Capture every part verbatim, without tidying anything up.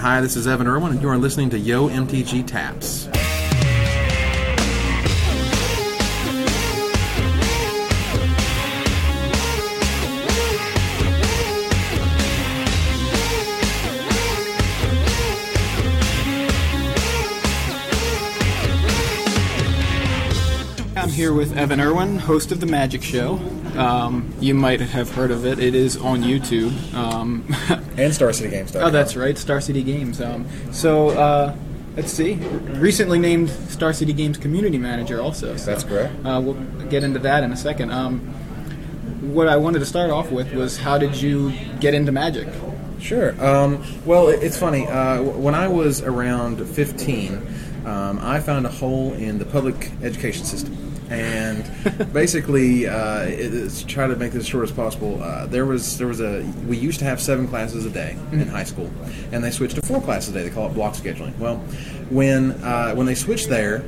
Hi, this is Evan Erwin, and you are listening to Yo! M T G Taps. I'm here with Evan Erwin, host of The Magic Show. Um, you might have heard of it. It is on YouTube. Um, and Star City Games. Oh, that's right. Star City Games. Um, so, uh, let's see. Recently named Star City Games Community Manager also. So, that's correct. Uh, we'll get into that in a second. Um, what I wanted to start off with was, how did you get into Magic? Sure. Um, well, it's funny. Uh, when I was around fifteen, um, I found a hole in the public education system. And basically, uh, it's, try to make this as short as possible, uh, there was there was a, we used to have seven classes a day mm-hmm. in high school, and they switched to four classes a day. They call it block scheduling. Well, when uh, when they switched there,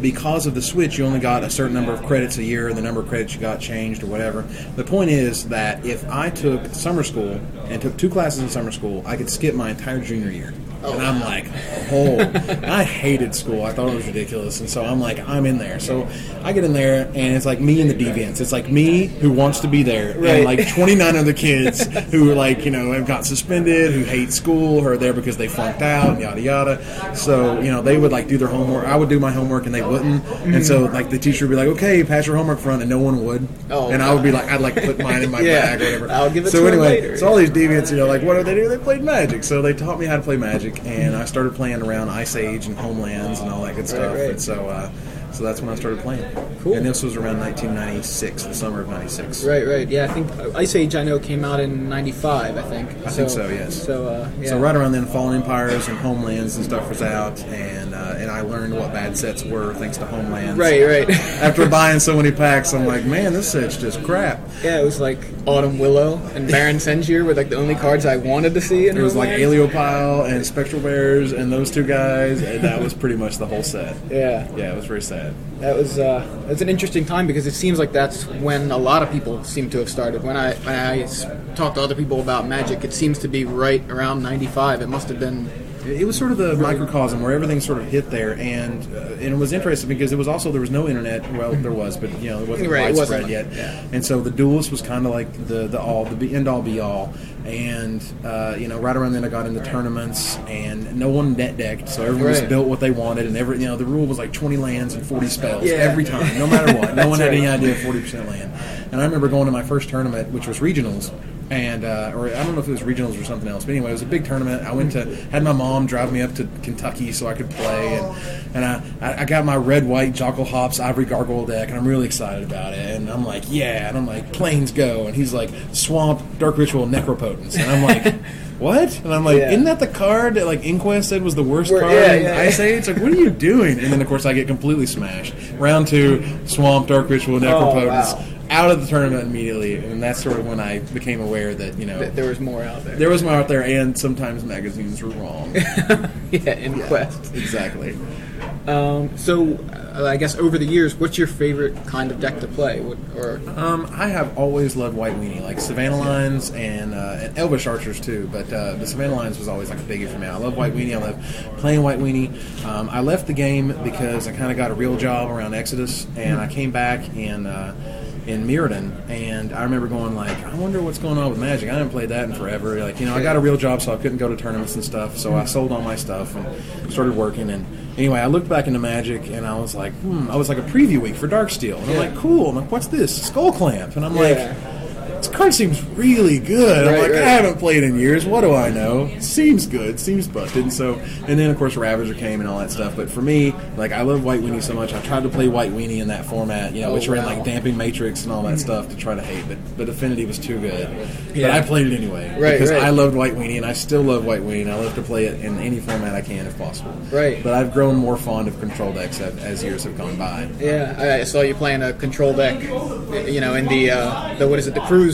because of the switch, you only got a certain number of credits a year, and the number of credits you got changed or whatever. The point is that if I took summer school and took two classes in summer school, I could skip my entire junior year. Oh. And I'm like, oh, I hated school. I thought it was ridiculous. And so I'm like, I'm in there. So I get in there, and it's like me and the deviants. It's like me who wants to be there. Right. And like twenty-nine other kids who are like, you know, have got suspended, who hate school, who are there because they flunked out, yada, yada. So, you know, they would like do their homework. I would do my homework, and they wouldn't. Mm-hmm. And so like the teacher would be like, okay, pass your homework front, and no one would. Oh, and God. I would be like, I'd like put mine in my yeah, bag or whatever. I'll give it so to anyway, later. So all these deviants, you know, like what do they do? They played Magic. So they taught me how to play Magic. And I started playing around Ice Age and Homelands and all that good stuff. Right, right. And so, uh, so that's when I started playing. Cool. And this was around nineteen ninety-six, the summer of ninety-six. Right, right. Yeah, I think Ice Age, I know, came out in ninety-five, I think. I so, think so, yes. So, uh, yeah. So right around then, Fallen Empires and Homelands and stuff was out, and uh, and I learned what bad sets were thanks to Homelands. Right, right. After buying so many packs, I'm like, man, this set's just crap. Yeah, it was like Autumn Willow and Baron Senjir were like the only cards I wanted to see. In it was like Aliopile and Spectral Bears and those two guys, and that was pretty much the whole set. Yeah. Yeah, it was very sad. That was uh, it's an interesting time because it seems like that's when a lot of people seem to have started. When I, when I talk to other people about Magic, it seems to be right around ninety-five. It must have been... It was sort of the microcosm where everything sort of hit there, and uh, and it was interesting because it was also, there was no internet. Well, there was, but you know, it wasn't right, widespread it wasn't, yet. Yeah. And so the Duelist was kind of like the the all the end all be all. And uh, you know, right around then I got into tournaments, and no one net decked, so everyone right. just built what they wanted, and every you know the rule was like twenty lands and forty spells yeah. every time, no matter what. No one had right. any idea of forty percent land. And I remember going to my first tournament, which was regionals. And uh, or I don't know if it was regionals or something else, but anyway, it was a big tournament. I went to had my mom drive me up to Kentucky so I could play, and and I, I got my red white Jökulhaups Ivory Gargoyle deck, and I'm really excited about it. And I'm like, yeah, and I'm like, planes go, and he's like, swamp, dark ritual, Necropotence, and I'm like. What? And I'm like, yeah. Isn't that the card that like Inquest said was the worst We're, card yeah, in yeah. Ice Age? Like, what are you doing? And then, of course, I get completely smashed. Round two, Swamp, Dark Ritual, Necropotence, oh, wow. out of the tournament immediately. And that's sort of when I became aware that, you know... That there was more out there. There was more out there, and sometimes magazines were wrong. yeah, Inquest. Yeah, exactly. Um, so, uh, I guess over the years, what's your favorite kind of deck to play? What, or um, I have always loved White Weenie, like Savannah Lions and, uh, and Elvish Archers too. But uh, the Savannah Lions was always like a biggie for me. I love White Weenie. I love playing White Weenie. Um, I left the game because I kind of got a real job around Exodus, and I came back in uh, in Mirrodin, and I remember going like, I wonder what's going on with Magic. I haven't played that in forever. Like you know, I got a real job, so I couldn't go to tournaments and stuff. So I sold all my stuff and started working and. Anyway, I looked back into Magic, and I was like, hmm, I was like a preview week for Darksteel. And yeah. I'm like, cool. I'm like, what's this? Skullclamp. And I'm yeah. like, this card seems really good. Right, I'm like, right. I haven't played in years. What do I know? Seems good. Seems busted. And so, and then, of course, Ravager came and all that stuff. But for me, like, I love White Weenie so much. I tried to play White Weenie in that format, you know, oh, which wow. ran, like, Damping Matrix and all that stuff to try to hate. But, but Affinity was too good. Yeah. But I played it anyway. Right, because right. I loved White Weenie, and I still love White Weenie, and I love to play it in any format I can if possible. Right. But I've grown more fond of control decks as years have gone by. Yeah, I saw you playing a control deck, you know, in the, uh, the what is it, the Cruise...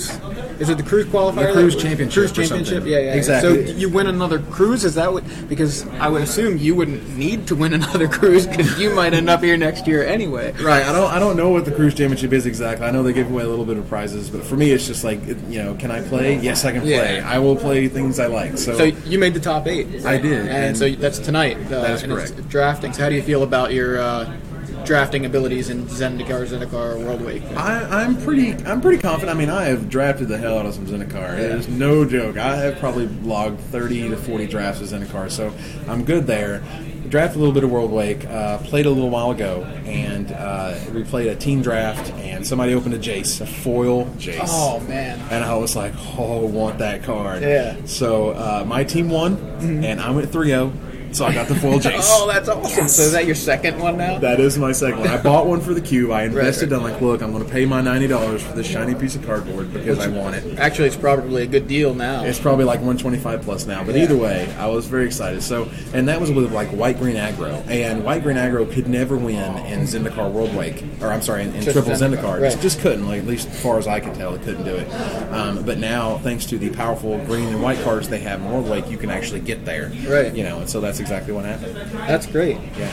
Is it the cruise qualifier? The cruise championship. Cruise championship. Yeah, yeah. Exactly. So you win another cruise? Is that what? Because I would assume you wouldn't need to win another cruise because you might end up here next year anyway. Right. I don't. I don't know what the cruise championship is exactly. I know they give away a little bit of prizes, but for me, it's just like, you know, can I play? Yes, I can play. Yeah. I will play things I like. So, so you made the top eight. I did, and, and so that's tonight. Uh, that is correct. It's drafting. So how do you feel about your? Uh, drafting abilities in Zendikar, Zendikar, World Wake. I, I'm pretty I'm pretty confident. I mean, I have drafted the hell out of some Zendikar. It is no joke. I have probably logged thirty to forty drafts of Zendikar, so I'm good there. Drafted a little bit of World Wake, uh, played a little while ago, and uh, we played a team draft, and somebody opened a Jace, a foil Jace. Oh, man. And I was like, oh, want that card. Yeah. So uh, my team won, mm-hmm. and I went three oh. So I got the foil Jace. Oh, that's awesome. Yes. So is that your second one now? That is my second one. I bought one for the cube. I invested. Right, right. I'm like, look, I'm going to pay my ninety dollars for this shiny piece of cardboard because Which, I want it. Actually, it's probably a good deal now. It's probably like one twenty-five plus now. But yeah. Either way, I was very excited. So, and that was with like white-green aggro. And white-green aggro could never win in Zendikar World Wake. Or I'm sorry, in, in Triple Zendikar. Zendikar. Right. It just couldn't. Like, at least as far as I could tell, it couldn't do it. Um, but now, thanks to the powerful green and white cards they have in World Wake, you can actually get there. Right. You know, and so that's exactly what happened. That's great. Yeah.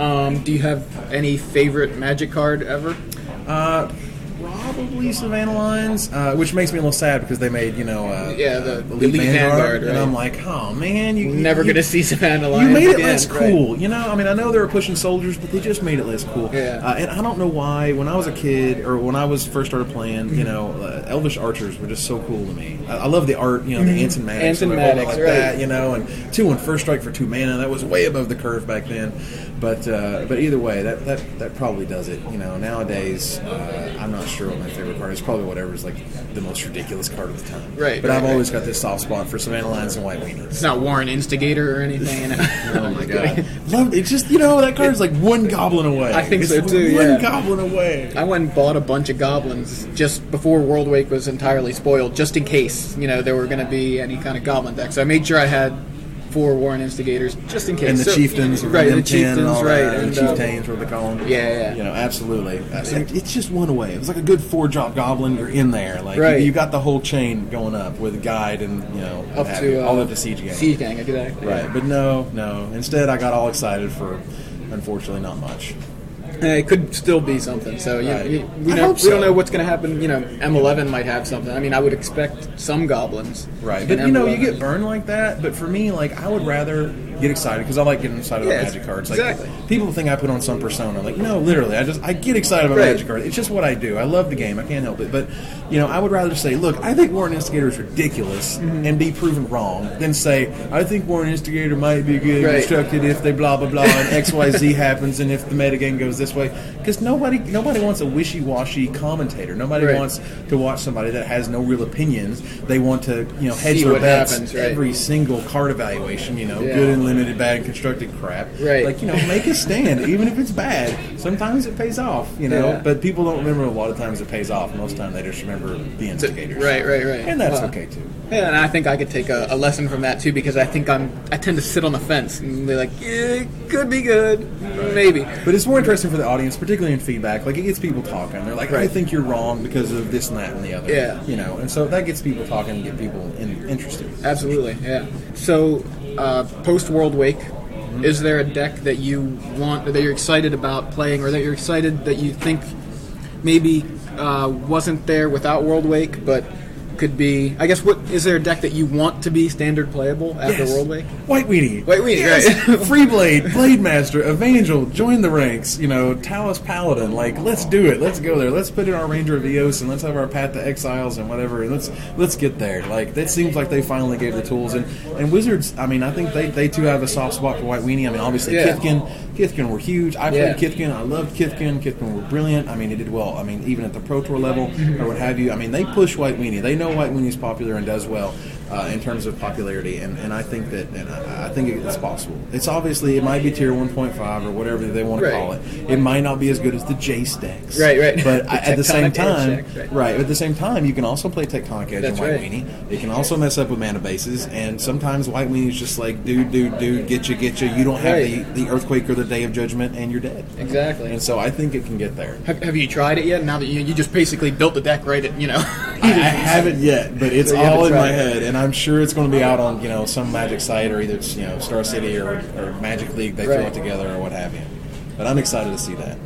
Um, do you have any favorite Magic card ever? Uh, probably Savannah Lions, uh, which makes me a little sad because they made, you know, uh, yeah, the uh, Elite Vanguard, Vanguard right? And I'm like, oh man, you never you, gonna see Savannah Lions. You made it again, less cool, right? You know. I mean, I know they were pushing soldiers, but they just made it less cool. Yeah. Uh, and I don't know why. When I was a kid, or when I was first started playing, you know, uh, Elvish Archers were just so cool to me. I, I love the art, you know, the Anson Maddox, Anson Maddox, like right. that, you know, and two one first strike for two mana. That was way above the curve back then. But uh, but either way, that, that, that probably does it. You know, nowadays, uh, I'm not sure what my favorite card is. Probably whatever's like the most ridiculous card of the time. Right. But right, I've right. always got this soft spot for Savannah Lions and White Wieners. It's not Warren Instigator or anything. You know? Oh my god. Love it's just, you know, that card's like one goblin away. I think it's so too. One yeah. goblin away. I went and bought a bunch of goblins just before World Wake was entirely spoiled, just in case, you know, there were going to be any kind of goblin deck. So I made sure I had four Warren Instigators, just in case. And the so, Chieftains, right? The Chieftains, and all right? That, and the uh, Chieftains, what they call them. Yeah, yeah. You know, absolutely. It, it's just one away. It was like a good four-drop goblin. You're in there, like right. you, you got the whole chain going up with a guide, and you know, up to uh, all up to Siege Gang. Siege Gang, exactly. Right, but no, no. Instead, I got all excited for, unfortunately, not much. It could still be something. So, you right. know, we, know, so. we don't know what's going to happen. You know, M eleven might have something. I mean, I would expect some goblins. Right. But, M eleven. You know, you get burned like that. But for me, like, I would rather get excited because I like getting excited yeah, about Magic cards. Like, exactly. People think I put on some persona. Like, no, literally. I just I get excited about right. Magic cards. It's just what I do. I love the game. I can't help it. But, you know, I would rather say, look, I think Warren Instigator is ridiculous mm-hmm. and be proven wrong than say, I think Warren Instigator might be good right. constructed if they blah, blah, blah, and X Y Z happens and if the metagame goes this way, because nobody nobody wants a wishy-washy commentator. Nobody right. wants to watch somebody that has no real opinions. They want to, you know, hedge See their bets happens, right. every single card evaluation, you know, yeah. good and limited, bad and constructed crap. Right. Like, you know, make a stand, even if it's bad. Sometimes it pays off, you know, yeah. but people don't remember a lot of times it pays off. Most of the time they just remember the instigators. Right, right, right. And that's well, okay, too. Yeah, and I think I could take a, a lesson from that, too, because I think I am I tend to sit on the fence and be like, yeah, it could be good, right. maybe. But it's more interesting for the audience, particularly in feedback. Like, it gets people talking. They're like, right. I think you're wrong because of this and that and the other. Yeah. You know, and so that gets people talking and get people in, interested. Absolutely, yeah. So, uh, post-World Wake, mm-hmm. is there a deck that you want, that you're excited about playing, or that you're excited that you think maybe uh, wasn't there without World Wake, but could be, I guess, what is there a deck that you want to be standard playable after yes. World Wake? White Weenie. White Weenie, yes. right. Freeblade, Blade Master, Evangel, join the ranks, you know, Talos Paladin, like, let's do it, let's go there, let's put in our Ranger of Eos, and let's have our Path to Exiles and whatever, and let's let's get there. Like, that seems like they finally gave the tools, and, and Wizards, I mean, I think they, they too have a soft spot for White Weenie. I mean, obviously, yeah. Kithkin, Kithkin were huge. I played yeah. Kithkin. I loved Kithkin. Kithkin were brilliant. I mean, it did well. I mean, even at the Pro Tour level or what have you, I mean, they push White Weenie. They know White Weenie's popular and does well. uh, in terms of popularity, and, and I think that and I, I think it's possible. It's obviously it might be tier one point five or whatever they want to right. call it. It might not be as good as the Jace decks, right? Right. But the I, at the same time, decks, right. right? At the same time, you can also play Tectonic Edge and White right. Weenie. It can also mess up with mana bases, and sometimes White Weenie's just like dude, dude, dude, get you, get you. You don't have right. the, the earthquake or the Day of Judgment, and you're dead. Exactly. And so I think it can get there. Have, have you tried it yet? Now that you you just basically built the deck right at you know. I, I haven't yet, but it's so all in my it. head, and I'm sure it's going to be out on you know some Magic site or either it's, you know Star City or, or Magic League they right. throw it together or what have you. But I'm excited to see that.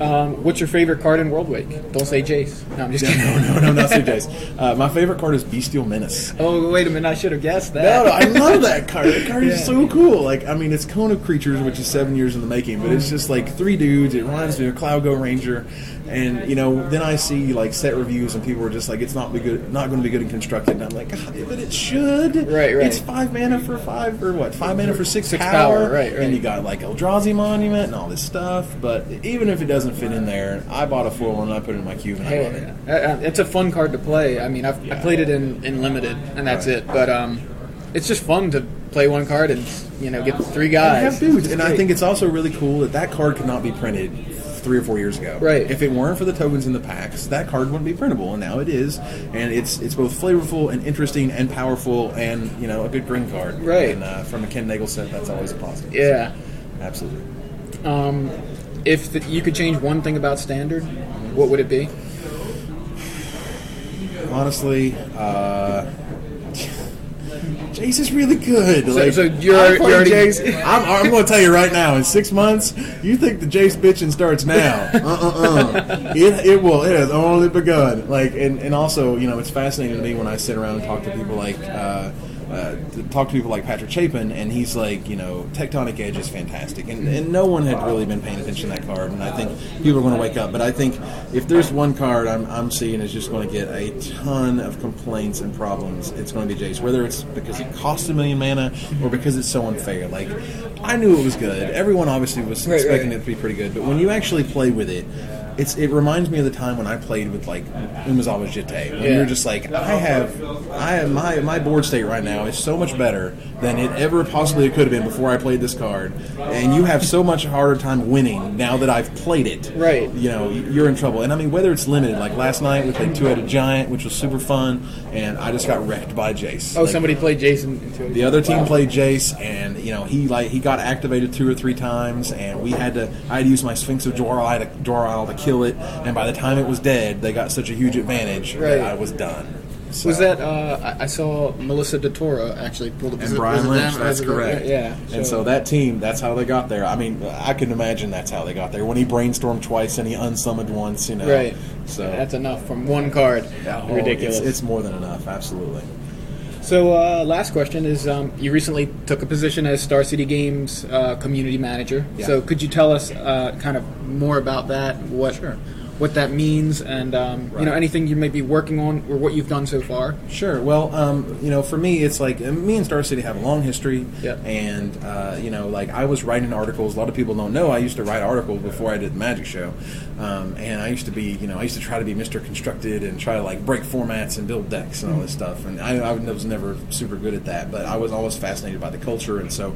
Um, what's your favorite card in World Wake? Don't say Jace. No, I'm just kidding. No, no, no, no not say Jace. Uh, my favorite card is Bestial Menace. Oh, wait a minute. I should have guessed that. No, no, I love that card. That card yeah. is so cool. Like, I mean, it's Cone of Creatures, which is seven years in the making, but it's just like three dudes. It reminds me of Cloud Go Ranger. And, you know, then I see, like, set reviews and people are just like, it's not be good, not going to be good in Constructed. And I'm like, God, but it should. Right, right. It's five mana for five, or what? Five mana for six, six power. power. Right, right. And you got, like, Eldrazi Monument and all this stuff. But even if it doesn't fit in there, I bought a full one and I put it in my cube and hey, I love it. Yeah. It's a fun card to play. I mean, I've, yeah. I played it in, in Limited, and that's right. it. But um, it's just fun to play one card and, you know, get three guys. And have dudes. And great. I think it's also really cool that that card could not be printed three or four years ago. Right. If it weren't for the tokens in the packs, that card wouldn't be printable, and now it is. And it's it's both flavorful and interesting and powerful and, you know, a good green card. Right. And uh, from a Ken Nagel set, that's always a positive. Yeah. So, absolutely. Um, if the, you could change one thing about Standard, what would it be? Honestly, uh... Jace is really good. So, like, so you're, I play you're already... Jace. I'm, I'm going to tell you right now. In six months, you think the Jace bitching starts now? Uh uh uh. It it will. It has only begun. Like and, and also, you know, it's fascinating to me when I sit around and talk to people like. Uh, Uh, to talk to people like Patrick Chapin, and he's like, you know, Tectonic Edge is fantastic, and, and no one had really been paying attention to that card, and I think people are going to wake up. But I think if there's one card I'm I'm seeing is just going to get a ton of complaints and problems, it's going to be Jace, whether it's because it costs a million mana or because it's so unfair. Like, I knew it was good. Everyone obviously was right, expecting right. it to be pretty good, but when you actually play with it, It's, it reminds me of the time when I played with, like, Umazawa Jite. When yeah. you're just like, I have, I have my, my board state right now is so much better than it ever possibly could have been before I played this card. And you have so much harder time winning now that I've played it. Right. You know, you're in trouble. And, I mean, whether it's limited, like last night we played Two-Headed Giant, which was super fun, and I just got wrecked by Jace. Oh, like, somebody played Jace in Two-Headed Giant. The other team wow. played Jace, and, you know, he like he got activated two or three times, and we had to, I had to use my Sphinx of Dwar-Isle to, Dwar-Isle to kill it, and by the time it was dead, they got such a huge advantage right. that I was done. So. Was that, uh, I saw Melissa DeTora actually pulled up. And Brian Lynch, that's correct. Yeah. So. And so that team, that's how they got there. I mean, I can imagine that's how they got there. When he brainstormed twice and he unsummoned once, you know. Right. So that's enough from one card. Yeah, oh, ridiculous. It's, it's more than enough, absolutely. So uh, last question is, um, you recently took a position as Star City Games uh, community manager. Yeah. So could you tell us uh, kind of more about that, what sure. what that means, and um, right. you know anything you may be working on or what you've done so far? Sure. Well, um, you know, for me, it's like me and Star City have a long history, yep. and uh, you know, like I was writing articles. A lot of people don't know I used to write articles before I did the Magic Show. Um, and I used to be, you know, I used to try to be Mister Constructed and try to, like, break formats and build decks and all this stuff. And I, I was never super good at that, but I was always fascinated by the culture. And so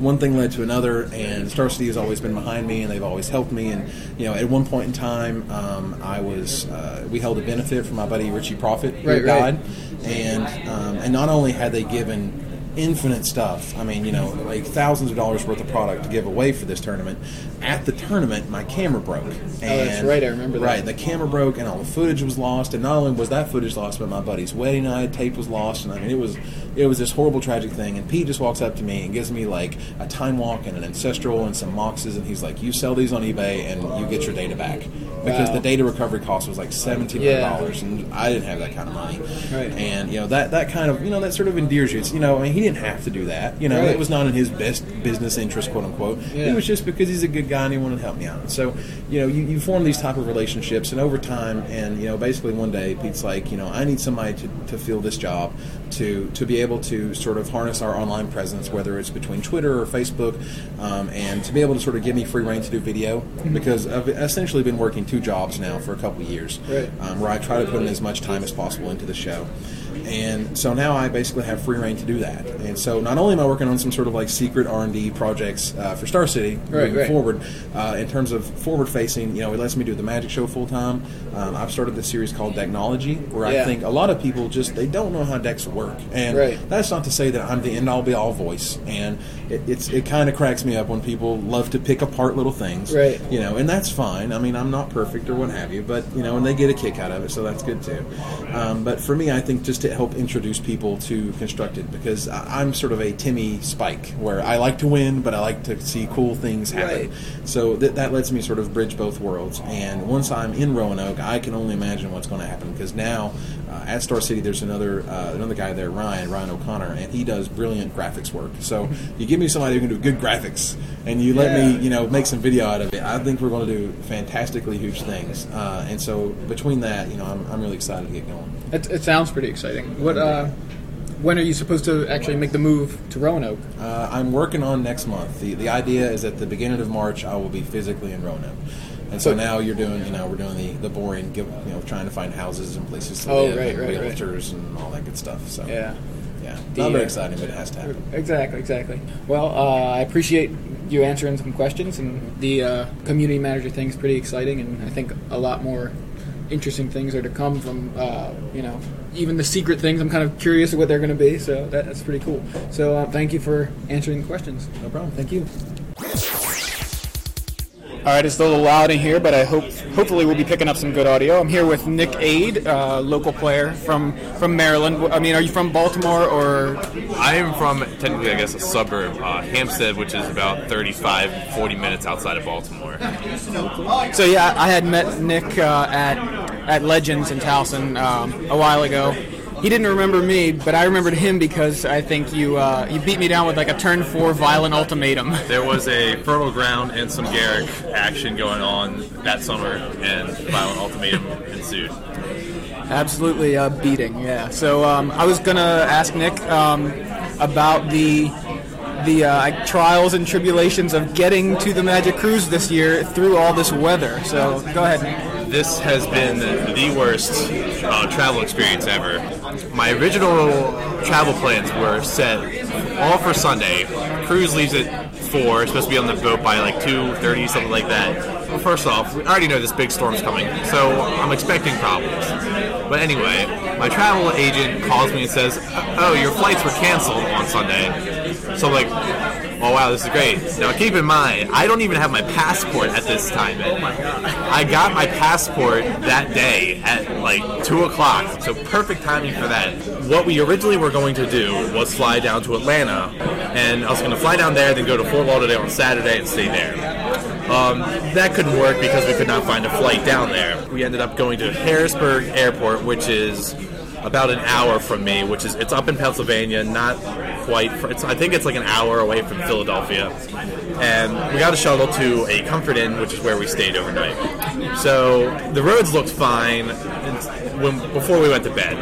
one thing led to another, and Star City has always been behind me, and they've always helped me. And, you know, at one point in time, um, I was, uh, we held a benefit for my buddy Richie Prophet, who right, died. Right. And, um, and not only had they given infinite stuff. I mean, you know, like thousands of dollars worth of product to give away for this tournament. At the tournament, my camera broke. And, oh, that's right. I remember that. Right. The camera broke and all the footage was lost. And not only was that footage lost, but my buddy's wedding night tape was lost. And I mean, it was it was this horrible, tragic thing. And Pete just walks up to me and gives me, like, a Time Walk and an Ancestral and some Moxes. And he's like, you sell these on eBay and you get your data back. Because wow. the data recovery cost was like seventeen hundred dollars. Yeah. And I didn't have that kind of money. Right. And, you know, that, that kind of, you know, that sort of endears you. It's, you know, I mean, he didn't have to do that. You know, right. it was not in his best business interest, quote unquote. Yeah. It was just because he's a good guy and he wanted to help me out. So, you know, you, you form these type of relationships, and over time, and, you know, basically one day Pete's like, you know, I need somebody to, to fill this job to, to be able to sort of harness our online presence, whether it's between Twitter or Facebook, um, and to be able to sort of give me free reign to do video, mm-hmm. because I've essentially been working two jobs now for a couple of years, right. um, where I try to put in as much time as possible into the show. And so now I basically have free reign to do that. And so not only am I working on some sort of like secret R and D projects uh, for Star City right, moving right. forward, uh, in terms of forward facing, you know, it lets me do the Magic Show full time. Um, I've started this series called Decknology, where yeah. I think a lot of people just, they don't know how decks work. And right. that's not to say that I'm the end-all be-all voice. And it, it's it kind of cracks me up when people love to pick apart little things. Right. You know, and that's fine. I mean, I'm not perfect or what have you, but, you know, and they get a kick out of it, so that's good too. Um, but for me, I think just to help introduce people to Constructed, because I'm sort of a Timmy Spike, where I like to win, but I like to see cool things happen. Right. So th- that lets me sort of bridge both worlds. And once I'm in Roanoke, I can only imagine what's going to happen, because now uh, at Star City, there's another uh, another guy there, Ryan, Ryan O'Connor, and he does brilliant graphics work. So you give me somebody who can do good graphics, and you let yeah. me, you know, make some video out of it. I think we're going to do fantastically huge things. Uh, and so between that, you know, I'm, I'm really excited to get going. It, it sounds pretty exciting. What? Uh, when are you supposed to actually make the move to Roanoke? Uh, I'm working on next month. The The idea is at the beginning of March, I will be physically in Roanoke. And so now you're doing, you know, we're doing the, the boring, you know, trying to find houses and places to oh, live, right, and right, realtors right. and all that good stuff. So yeah, yeah, not the, very exciting, but it has to happen. Exactly, exactly. Well, uh, I appreciate you answering some questions, and the uh, community manager thing is pretty exciting, and I think a lot more interesting things are to come from, uh, you know, even the secret things. I'm kind of curious what they're going to be, so that, that's pretty cool. So uh, thank you for answering the questions. No problem. Thank you. All right, it's a little loud in here, but I hope hopefully we'll be picking up some good audio. I'm here with Nick Aid, uh, local player from, from Maryland. I mean, are you from Baltimore or? I am from, technically, I guess, a suburb, uh, Hampstead, which is about thirty-five, forty minutes outside of Baltimore. So, yeah, I had met Nick uh, at, at Legends in Towson um, a while ago. He didn't remember me, but I remembered him because I think you uh, you beat me down with like a turn four Violent Ultimatum. There was a Fertile Ground and some Garrick action going on that summer, and Violent Ultimatum ensued. Absolutely a beating, yeah. So um, I was going to ask Nick um, about the the uh, trials and tribulations of getting to the Magic Cruise this year through all this weather. So go ahead, Nick. This has been the worst uh, travel experience ever. My original travel plans were set all for Sunday. Cruise leaves at four. Supposed to be on the boat by like two thirty, something like that. Well, first off, I already know this big storm's coming, so I'm expecting problems. But anyway, my travel agent calls me and says, "Oh, your flights were canceled on Sunday." So I'm like, oh, wow, this is great. Now, keep in mind, I don't even have my passport at this time. Oh, my God. I got my passport that day at, like, two o'clock, so perfect timing for that. What we originally were going to do was fly down to Atlanta, and I was going to fly down there, then go to Fort Lauderdale on Saturday and stay there. Um, that couldn't work because we could not find a flight down there. We ended up going to Harrisburg Airport, which is about an hour from me, which is, it's up in Pennsylvania, not quite, it's, I think it's like an hour away from Philadelphia, and we got a shuttle to a Comfort Inn, which is where we stayed overnight. So the roads looked fine when, before we went to bed.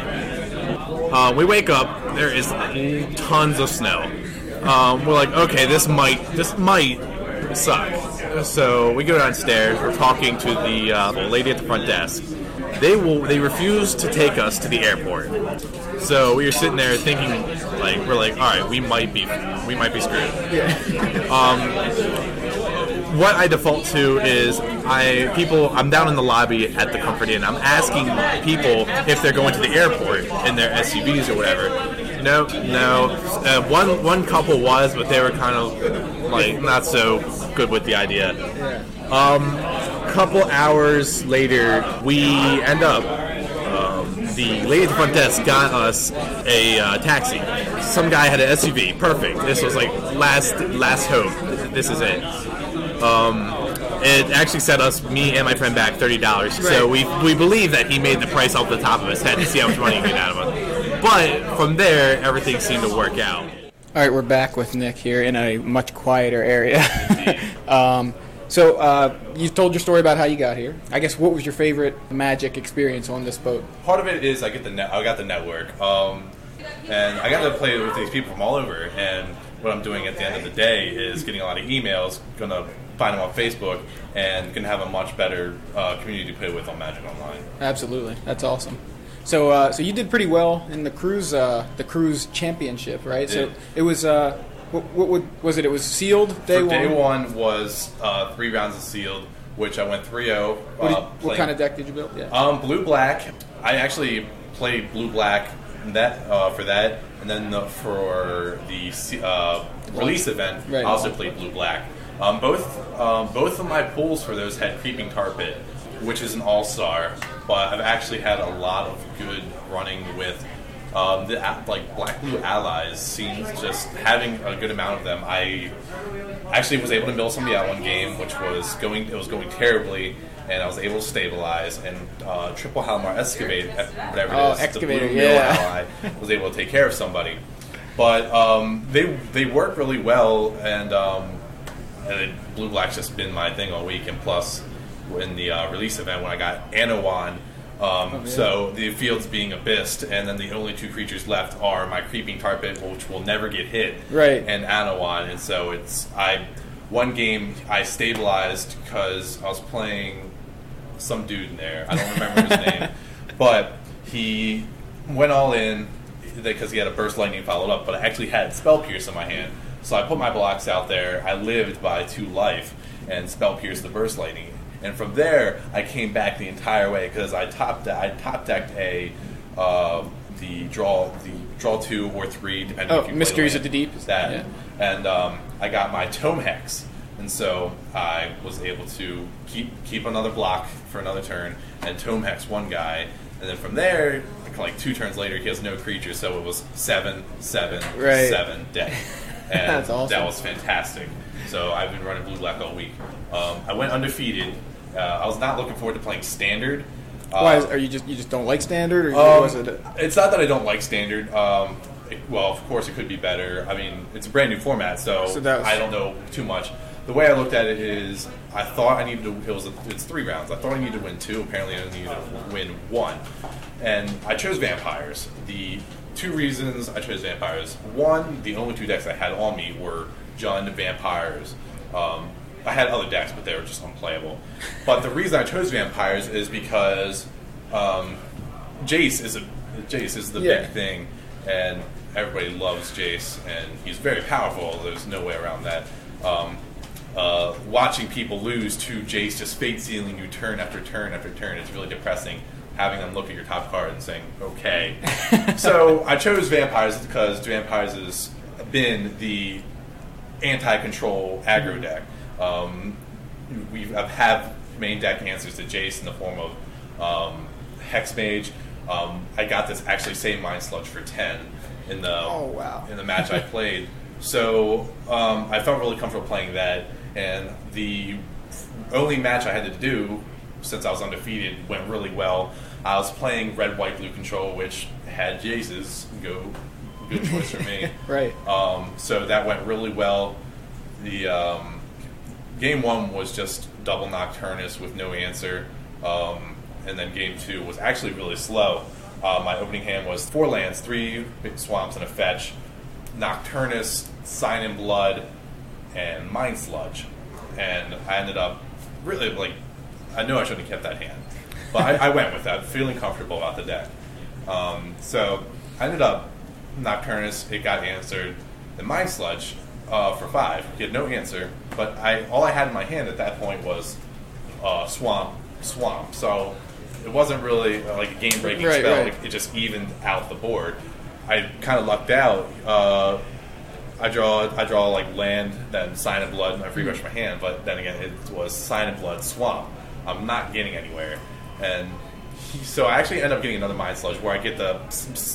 Uh, we wake up, there is tons of snow. Um, we're like, okay, this might, this might suck. So we go downstairs, we're talking to the, uh, the lady at the front desk. They will. They refused to take us to the airport. So we were sitting there thinking, like, we're like, all right, we might be, we might be screwed. Yeah. um, what I default to is I people. I'm down in the lobby at the Comfort Inn. I'm asking people if they're going to the airport in their S U Vs or whatever. No, no. Uh, one one couple was, but they were kind of like not so good with the idea. Um. Couple hours later, we end up, um, the lady at the front desk got us a uh, taxi. Some guy had an S U V. Perfect. This was like last last hope. This is it. Um, it actually set us, me and my friend, back thirty dollars. So we we believe that he made the price off the top of his head to see how much money he made out of it. But from there, everything seemed to work out. All right, we're back with Nick here in a much quieter area. um So uh, you told your story about how you got here. I guess what was your favorite Magic experience on this boat? Part of it is I get the net, I got the network, um, and I got to play with these people from all over. And what I'm doing at the end of the day is getting a lot of emails, going to find them on Facebook, and going to have a much better uh, community to play with on Magic Online. Absolutely, that's awesome. So, uh, so you did pretty well in the cruise, uh, the cruise championship, right? I did. So it was, uh, what, what, what was it? It was sealed day For one. Day one was uh, three rounds of sealed, which I went three zero. What, uh, what kind of deck did you build? Yeah. Um, blue black. I actually played blue black that uh, for that, and then the, for the uh, release event, right. I also played blue black. Um, both um, both of my pools for those had Creeping Carpet, which is an all-star, but I've actually had a lot of good running with um, the like black-blue allies. Seems just having a good amount of them. I actually was able to mill somebody out one game, which was going it was going terribly, and I was able to stabilize and uh, triple Halmar Excavate, whatever it is, oh, excavator, the blue yeah. mill ally was able to take care of somebody. But um, they they work really well, and. Um, And blue black's just been my thing all week, and plus in the uh, release event when I got Anowan, um, oh, yeah. so the field's being abyssed, and then the only two creatures left are my Creeping Carpet, which will never get hit, right, and Anowan. And so it's I one game I stabilized because I was playing some dude in there. I don't remember his name, but he went all in because he had a Burst Lightning followed up. But I actually had Spell Pierce in my hand. So I put my blocks out there, I lived by two life, and Spell Pierce the Burst Lightning. And from there, I came back the entire way, because I top I top decked a, uh, the draw the draw two or three, depending oh, if you Mysteries of the Deep. That. Yeah. And um, I got my Tome Hex, and so I was able to keep keep another block for another turn, and Tome Hex one guy, and then from there, like two turns later, he has no creature, so it was seven, seven, right. seven deck. And that's awesome. That was fantastic. So I've been running blue black all week. Um, I went undefeated. Uh, I was not looking forward to playing standard. Uh, Why is, are you just you just don't like standard? Or um, was it a- it's not that I don't like standard. Um, it, well, of course it could be better. I mean, it's a brand new format, so, so that was, I don't know too much. The way I looked at it is, I thought I needed to. It was a, it's three rounds. I thought I needed to win two. Apparently, I needed to win one, and I chose vampires. The Two reasons I chose vampires. One, the only two decks I had on me were Jund vampires. Um, I had other decks, but they were just unplayable. But the reason I chose vampires is because um, Jace is a Jace is the yeah. big thing, and everybody loves Jace, and he's very powerful. There's no way around that. Um, uh, watching people lose to Jace, just fate sealing you turn after turn after turn, it's really depressing. Having them look at your top card and saying, okay. So I chose vampires because vampires has been the anti-control aggro deck. Um, we've, I've had main deck answers to Jace in the form of um, Hexmage. Um, I got this actually same Mind Sludge for ten in the oh, wow. in the match I played. So um, I felt really comfortable playing that. And the only match I had to do since I was undefeated, went really well. I was playing red, white, blue control, which had Jace's go, good choice for me. Right. Um, so that went really well. The um, game one was just double Nocturnus with no answer, um, and then game two was actually really slow. Uh, my opening hand was four lands, three big swamps, and a fetch, Nocturnus, Sign in Blood, and Mind Sludge, and I ended up really like. I knew I shouldn't have kept that hand, but I, I went with that, feeling comfortable about the deck. Um, so I ended up Nocturnus. It got answered. The Mind Sludge uh, for five. He had no answer, but I all I had in my hand at that point was uh, Swamp, Swamp. So it wasn't really uh, like a game-breaking right, spell. Right. It, it just evened out the board. I kind of lucked out. Uh, I draw I draw like land, then Sign of Blood, and I free brush my hand. But then again, it was Sign of Blood, Swamp. I'm not getting anywhere, and he, so I actually end up getting another Mind Sludge where I get the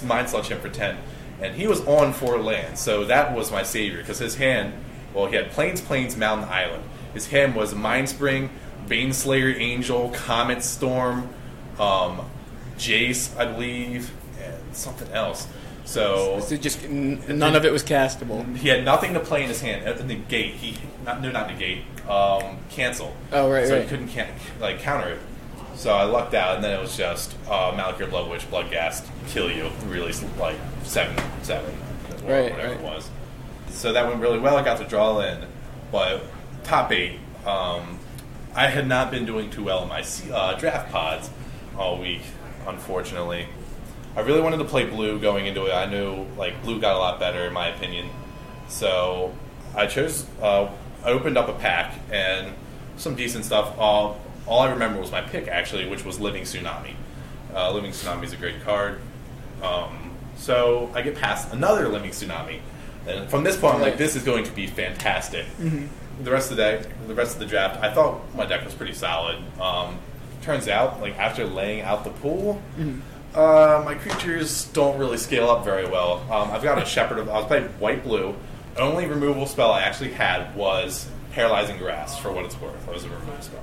Mind Sludge him for ten, and he was on four lands, so that was my savior, because his hand, well, he had Plains, Plains, Mountain, Island. His hand was Mind Spring, Baneslayer, Angel, Comet Storm, um, Jace, I believe, and something else. So, so just n- none it, of it was castable. He had nothing to play in his hand. Negate. He not, no, not negate. Um, cancel. Oh right. So right. he couldn't can- like counter it. So I lucked out, and then it was just uh, Malakir Blood Witch, Blood Gas, kill you. Really like seven, seven, or right, whatever right. it was. So that went really well. I got to draw in, but top eight. Um, I had not been doing too well in my uh, draft pods all week, unfortunately. I really wanted to play blue going into it. I knew like blue got a lot better in my opinion. So I chose, uh, I opened up a pack and some decent stuff. All, all I remember was my pick actually, which was Living Tsunami. Uh, Living Tsunami is a great card. Um, so I get past another Living Tsunami. And from this point, I'm like, this is going to be fantastic. Mm-hmm. The rest of the day, the rest of the draft, I thought my deck was pretty solid. Um, turns out, like after laying out the pool, mm-hmm. uh, my creatures don't really scale up very well. Um, I've got a Shepherd of. I was playing white blue. The only removal spell I actually had was Paralyzing Grass. For what it's worth, that was a removal spell.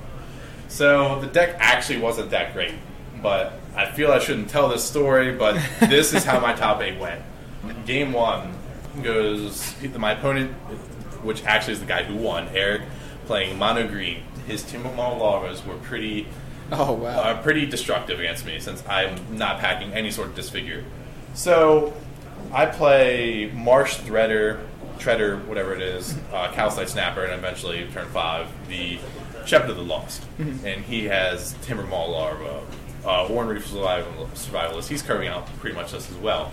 So the deck actually wasn't that great. But I feel I shouldn't tell this story. But this is how my top eight went. Game one. Goes my opponent, which actually is the guy who won, Eric, playing mono green. His Timbermaw Larvas were pretty, oh wow, uh, pretty destructive against me since I'm not packing any sort of disfigure. So I play Marsh Threader, Treader, whatever it is, uh, Calcite Snapper, and eventually turn five the Shepherd of the Lost, mm-hmm. and he has Timbermaw Larva, uh, Warren Reef Survivalist. He's curving out pretty much this as well.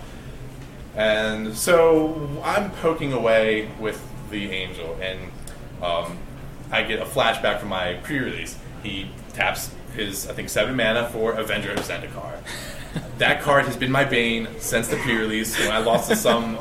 And so I'm poking away with the angel, and um, I get a flashback from my pre-release. He taps his, I think, seven mana for Avenger of Zendikar. That card has been my bane since the pre-release. When I lost to some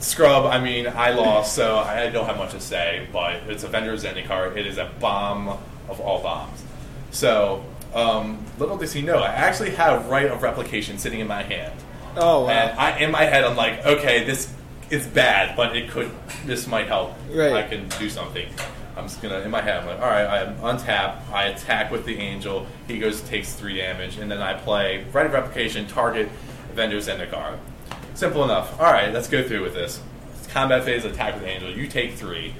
scrub, I mean, I lost, so I don't have much to say, but it's Avenger of Zendikar. It is a bomb of all bombs. So um, little does he know, I actually have Rite of Replication sitting in my hand. Oh, wow. And I, in my head, I'm like, okay, this is bad, but it could, this might help. Right. I can do something. I'm just gonna, in my head, I'm like, all right, I untap, I attack with the angel. He goes, takes three damage, and then I play Rite of Replication, target Avenger of Zendikar. Simple enough. All right, let's go through with this. It's combat phase, attack with the angel. You take three.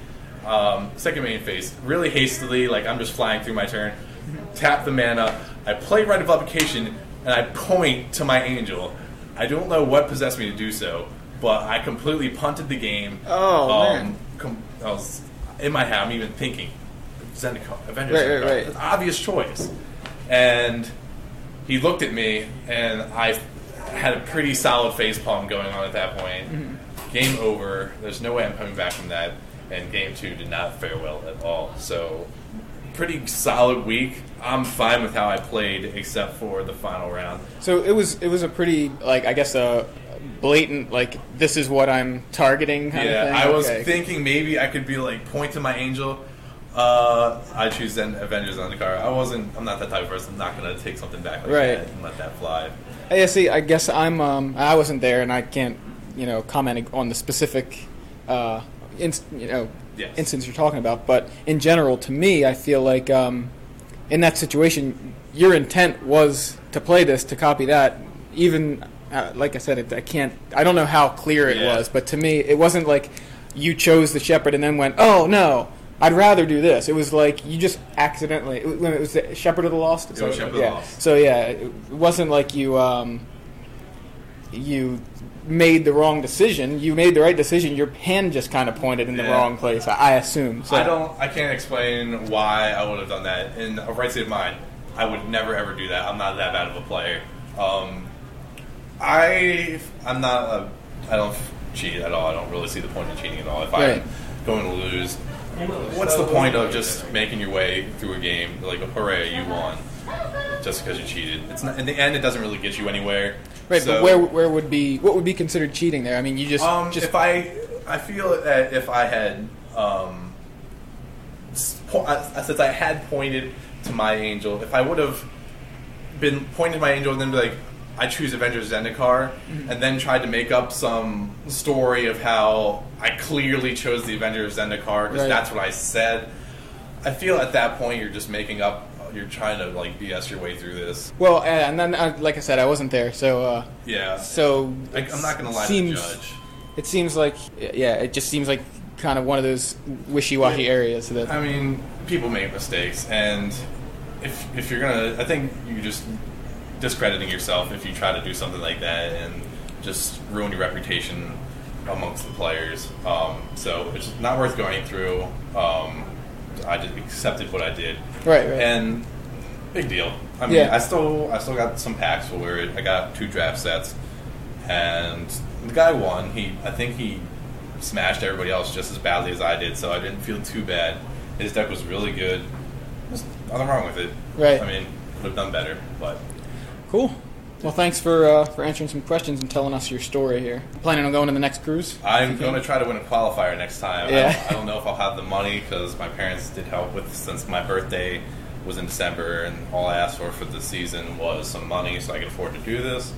Um, second main phase, really hastily, like I'm just flying through my turn. Tap the mana. I play Rite of Replication, and I point to my angel. I don't know what possessed me to do so, but I completely punted the game. Oh, um, man. Com- I was, in my head, I'm even thinking, Zendikar, Avengers, right, Zendikar. Right, right. An obvious choice. And he looked at me, and I had a pretty solid facepalm going on at that point. Mm-hmm. Game over. There's no way I'm coming back from that. And game two did not fare well at all. So, pretty solid week. I'm fine with how I played, except for the final round. So it was it was a pretty, like, I guess a blatant, like, this is what I'm targeting kind yeah, of thing. Yeah, I okay. was thinking maybe I could be like, point to my angel. Uh, I choose then Avengers on the car. I wasn't, I'm not that type of person. I'm not going to take something back like right. that and let that fly. Yeah, see, I guess I'm, um, I wasn't there and I can't, you know, comment on the specific, uh, inst- you know, yes. instance you're talking about. But in general, to me, I feel like, um, in that situation, your intent was to play this, to copy that. Even, uh, like I said, it, I can't. I don't know how clear it yeah. was, but to me, it wasn't like you chose the shepherd and then went, "Oh no, I'd rather do this." It was like you just accidentally. It, it was the Shepherd of the Lost. It was Shepherd of the Lost. So yeah, it wasn't like you um, you made the wrong decision. You made the right decision. Your hand just kind of pointed in yeah. the wrong place, I assume. So. I don't. I can't explain why I would have done that. In a right state of mind, I would never ever do that. I'm not that bad of a player. Um, I I'm not. A, I don't cheat at all. I don't really see the point in cheating at all. If right. I'm going to lose, what's the point of just making your way through a game? Like, hooray, you won, just because you cheated. It's not, in the end, it doesn't really get you anywhere. Right, so, but where where would be what would be considered cheating there? I mean, you just, um, just if I I feel that if I had um, since I had pointed to my angel, if I would have been pointed to my angel and then be like, I choose Avengers Zendikar, mm-hmm. and then tried to make up some story of how I clearly chose the Avengers Zendikar because right. that's what I said. I feel at that point you're just making up. You're trying to, like, B S your way through this. Well, and then, uh, like I said, I wasn't there, so... Uh, yeah. So... I, I'm not going to lie seems, to the judge. It seems like... Yeah, it just seems like kind of one of those wishy-washy yeah. areas. That I mean, people make mistakes, and if if you're going to... I think you're just discrediting yourself if you try to do something like that and just ruin your reputation amongst the players. Um, so it's not worth going through. Um, I just accepted what I did. Right, right. And big deal. I mean, yeah. I still I still got some packs for where it, I got two draft sets, and the guy won. He I think he smashed everybody else just as badly as I did, so I didn't feel too bad. His deck was really good. There's nothing wrong with it. Right. I mean, could have done better, but cool. Well, thanks for uh, for answering some questions and telling us your story here. Planning on going to the next cruise? I'm going to try to win a qualifier next time. Yeah. I, don't, I don't know if I'll have the money because my parents did help with since my birthday was in December, and all I asked for for the season was some money so I could afford to do this.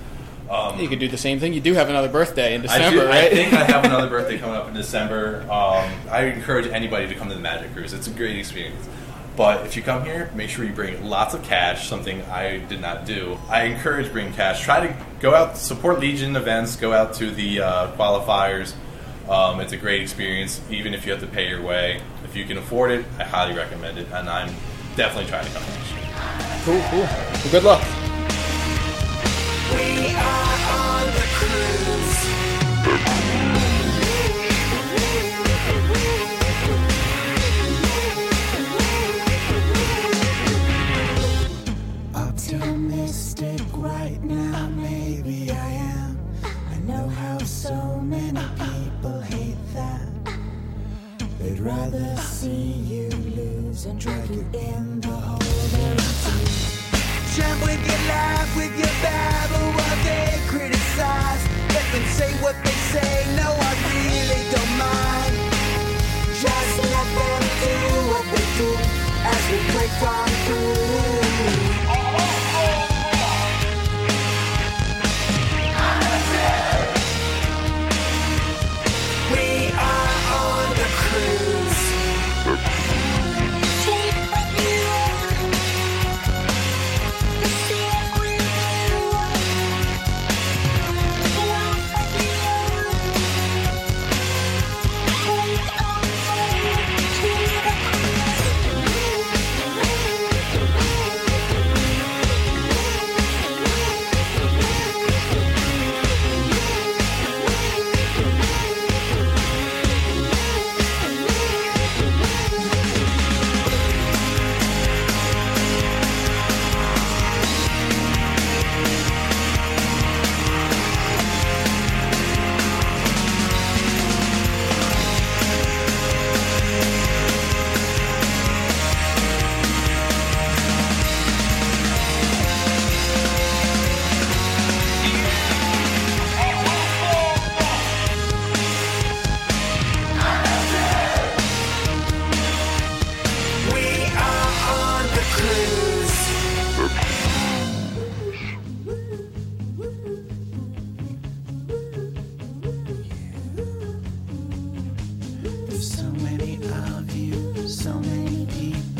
Um, you could do the same thing. You do have another birthday in December, I do, right? I think I have another birthday coming up in December. Um, I encourage anybody to come to the Magic Cruise. It's a great experience. But if you come here, make sure you bring lots of cash, something I did not do. I encourage bringing cash. Try to go out, support Legion events, go out to the uh, qualifiers. Um, it's a great experience, even if you have to pay your way. If you can afford it, I highly recommend it, and I'm definitely trying to come next year. Cool, cool. Well, good luck. We are on the cruise. Right now, maybe I am. I know how so many people hate that. They'd rather see you lose and drag you in the hole than to jump with your life, with your battle, while they criticize. Let them say what they say. No, I really don't mind. Just let them do what they do as we play from through. Oh, oh, oh. So many of you, so many people.